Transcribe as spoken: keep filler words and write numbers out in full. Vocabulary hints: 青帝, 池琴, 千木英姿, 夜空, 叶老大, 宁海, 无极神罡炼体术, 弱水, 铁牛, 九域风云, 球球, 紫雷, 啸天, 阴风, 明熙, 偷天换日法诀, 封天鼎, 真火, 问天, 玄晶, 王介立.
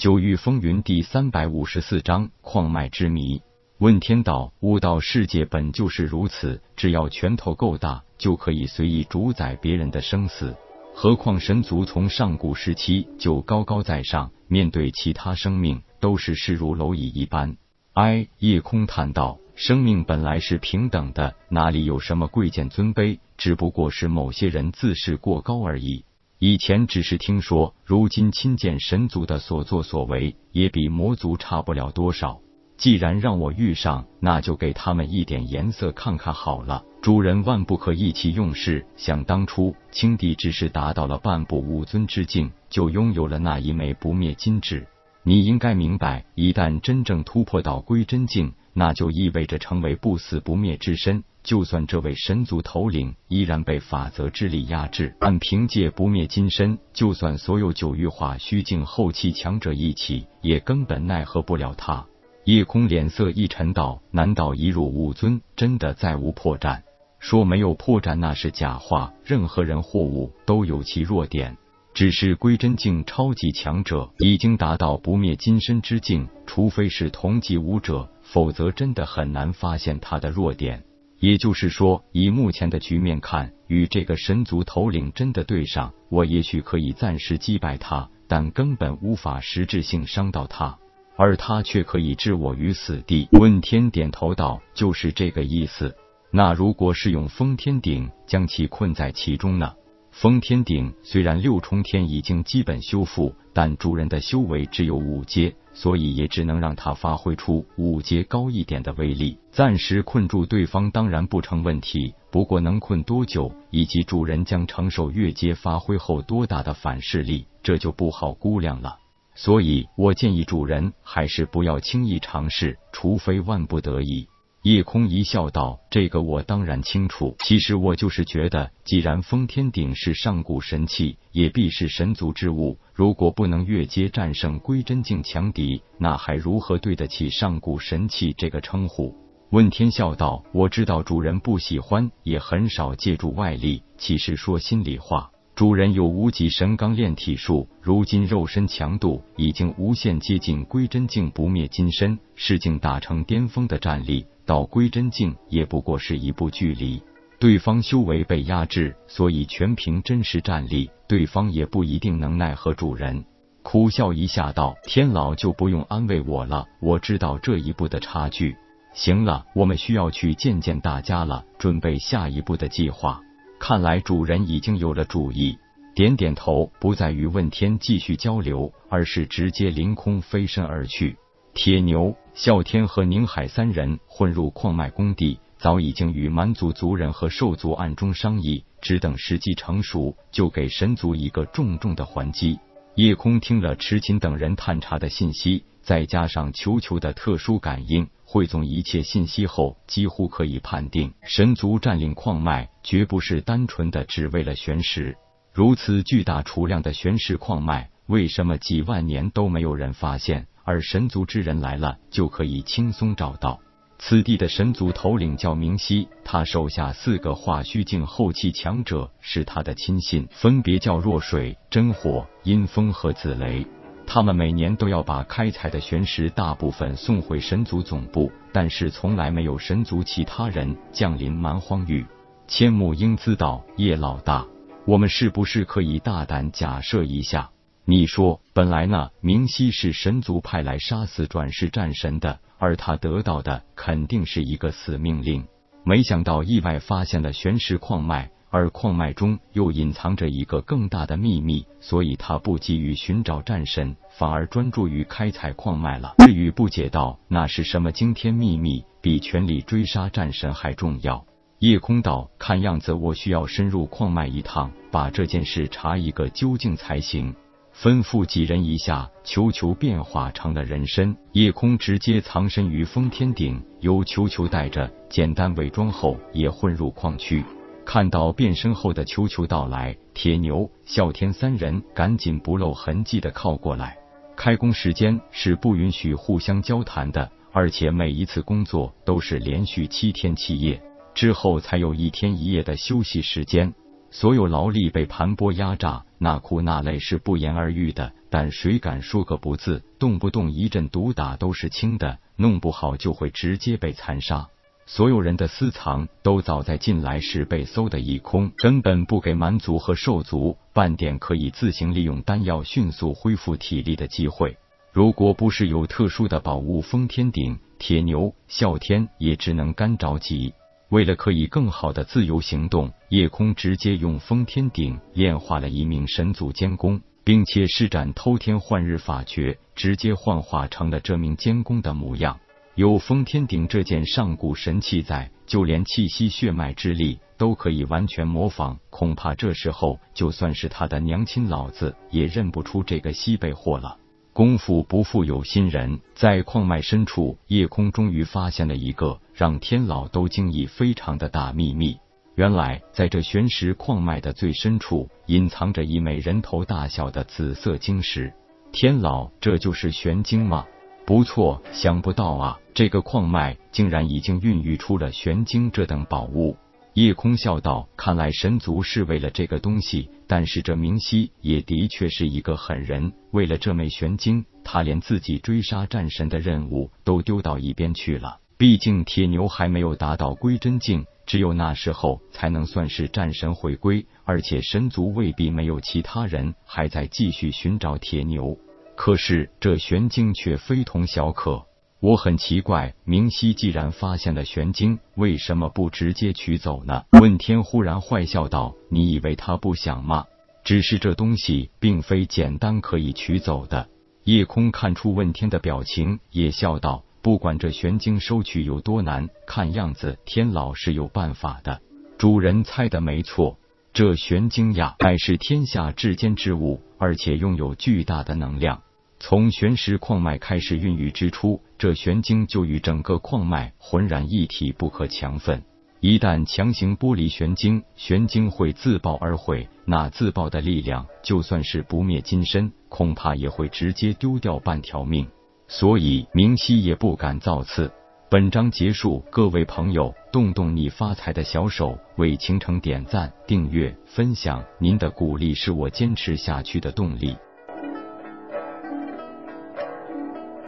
九域风云第三百五十四章矿脉之谜。问天道：悟道世界本就是如此，只要拳头够大，就可以随意主宰别人的生死。何况神族从上古时期就高高在上，面对其他生命都是视如蝼蚁一般。哎，夜空叹道：生命本来是平等的，哪里有什么贵贱尊卑，只不过是某些人自视过高而已。以前只是听说，如今亲见神族的所作所为，也比魔族差不了多少。既然让我遇上，那就给他们一点颜色看看好了。诸人万不可意气用事，想当初，青帝只是达到了半步武尊之境，就拥有了那一枚不灭金质。你应该明白，一旦真正突破到归真境，那就意味着成为不死不灭之身。就算这位神族头领依然被法则之力压制，但凭借不灭金身，就算所有九域化虚境后期强者一起，也根本奈何不了他。夜空脸色一沉道：难道一入武尊，真的再无破绽？说没有破绽那是假话，任何人或物都有其弱点。只是归真境超级强者已经达到不灭金身之境，除非是同级武者，否则真的很难发现他的弱点。也就是说，以目前的局面看，与这个神族头领真的对上，我也许可以暂时击败他，但根本无法实质性伤到他，而他却可以置我于死地。问天点头道：就是这个意思。那如果是用封天鼎将其困在其中呢？封天鼎虽然六重天已经基本修复，但主人的修为只有五阶，所以也只能让他发挥出五阶高一点的威力。暂时困住对方当然不成问题，不过能困多久，以及主人将承受越阶发挥后多大的反噬力，这就不好估量了。所以我建议主人还是不要轻易尝试，除非万不得已。夜空一笑道：这个我当然清楚，其实我就是觉得，既然封天鼎是上古神器，也必是神族之物，如果不能越阶战胜归真境强敌，那还如何对得起上古神器这个称呼？问天笑道：我知道主人不喜欢，也很少借助外力，其实说心里话，主人有无极神罡炼体术，如今肉身强度已经无限接近归真境不灭金身，是境打成巅峰的战力，到归真境也不过是一步距离。对方修为被压制，所以全凭真实战力，对方也不一定能奈何主人。苦笑一下道：天老就不用安慰我了，我知道这一步的差距。行了，我们需要去见见大家了，准备下一步的计划。看来主人已经有了主意。点点头，不再与问天继续交流，而是直接凌空飞身而去。铁牛、啸天和宁海三人混入矿脉工地，早已经与蛮族族人和兽族暗中商议，只等时机成熟，就给神族一个重重的还击。夜空听了池琴等人探查的信息，再加上球球的特殊感应，汇总一切信息后，几乎可以判定，神族占领矿脉绝不是单纯的只为了玄石。如此巨大储量的玄石矿脉，为什么几万年都没有人发现，而神族之人来了就可以轻松找到？此地的神族头领叫明熙，他手下四个化虚境后期强者是他的亲信，分别叫弱水、真火、阴风和紫雷。他们每年都要把开采的玄石大部分送回神族总部，但是从来没有神族其他人降临蛮荒域。千木英姿道：叶老大，我们是不是可以大胆假设一下？你说，本来呢，明熙是神族派来杀死转世战神的，而他得到的肯定是一个死命令。没想到意外发现了玄石矿脉，而矿脉中又隐藏着一个更大的秘密，所以他不急于寻找战神，反而专注于开采矿脉了。至于不解道，那是什么惊天秘密，比全力追杀战神还重要。夜空道：看样子我需要深入矿脉一趟，把这件事查一个究竟才行。吩咐几人一下，球球变化成了人身，夜空直接藏身于封天顶，由球球带着简单伪装后也混入矿区。看到变身后的球球到来，铁牛、啸天三人赶紧不露痕迹地靠过来。开工时间是不允许互相交谈的，而且每一次工作都是连续七天七夜，之后才有一天一夜的休息时间。所有劳力被盘剥压榨，那哭那泪是不言而喻的。但谁敢说个不字？动不动一阵毒打都是轻的，弄不好就会直接被残杀。所有人的私藏都早在近来时被搜得一空，根本不给蛮族和兽族半点可以自行利用丹药迅速恢复体力的机会。如果不是有特殊的宝物，封天鼎、铁牛、啸天也只能干着急。为了可以更好的自由行动，夜空直接用封天鼎炼化了一名神族监工，并且施展偷天换日法诀，直接幻化成了这名监工的模样。有封天鼎这件上古神器在，就连气息、血脉之力都可以完全模仿，恐怕这时候就算是他的娘亲老子也认不出这个西北货了。功夫不负有心人，在矿脉深处，夜空终于发现了一个让天老都惊异非常的大秘密。原来，在这玄石矿脉的最深处，隐藏着一枚人头大小的紫色晶石。天老，这就是玄晶吗？不错，想不到啊，这个矿脉竟然已经孕育出了玄晶这等宝物。夜空笑道：“看来神族是为了这个东西，但是这明熙也的确是一个狠人。为了这枚玄晶，他连自己追杀战神的任务都丢到一边去了。毕竟铁牛还没有达到归真境，只有那时候才能算是战神回归。而且神族未必没有其他人还在继续寻找铁牛，可是这玄晶却非同小可。”我很奇怪，明熙既然发现了玄晶，为什么不直接取走呢？问天忽然坏笑道：“你以为他不想吗？只是这东西并非简单可以取走的。”夜空看出问天的表情，也笑道：“不管这玄晶收取有多难，看样子天老是有办法的。主人猜的没错，这玄晶呀，乃是天下至坚之物，而且拥有巨大的能量。”从玄石矿脉开始孕育之初，这玄晶就与整个矿脉浑然一体，不可强分。一旦强行剥离玄晶，玄晶会自爆而毁，那自爆的力量就算是不灭金身，恐怕也会直接丢掉半条命。所以明熙也不敢造次。本章结束，各位朋友，动动你发财的小手，为倾城点赞、订阅、分享，您的鼓励是我坚持下去的动力。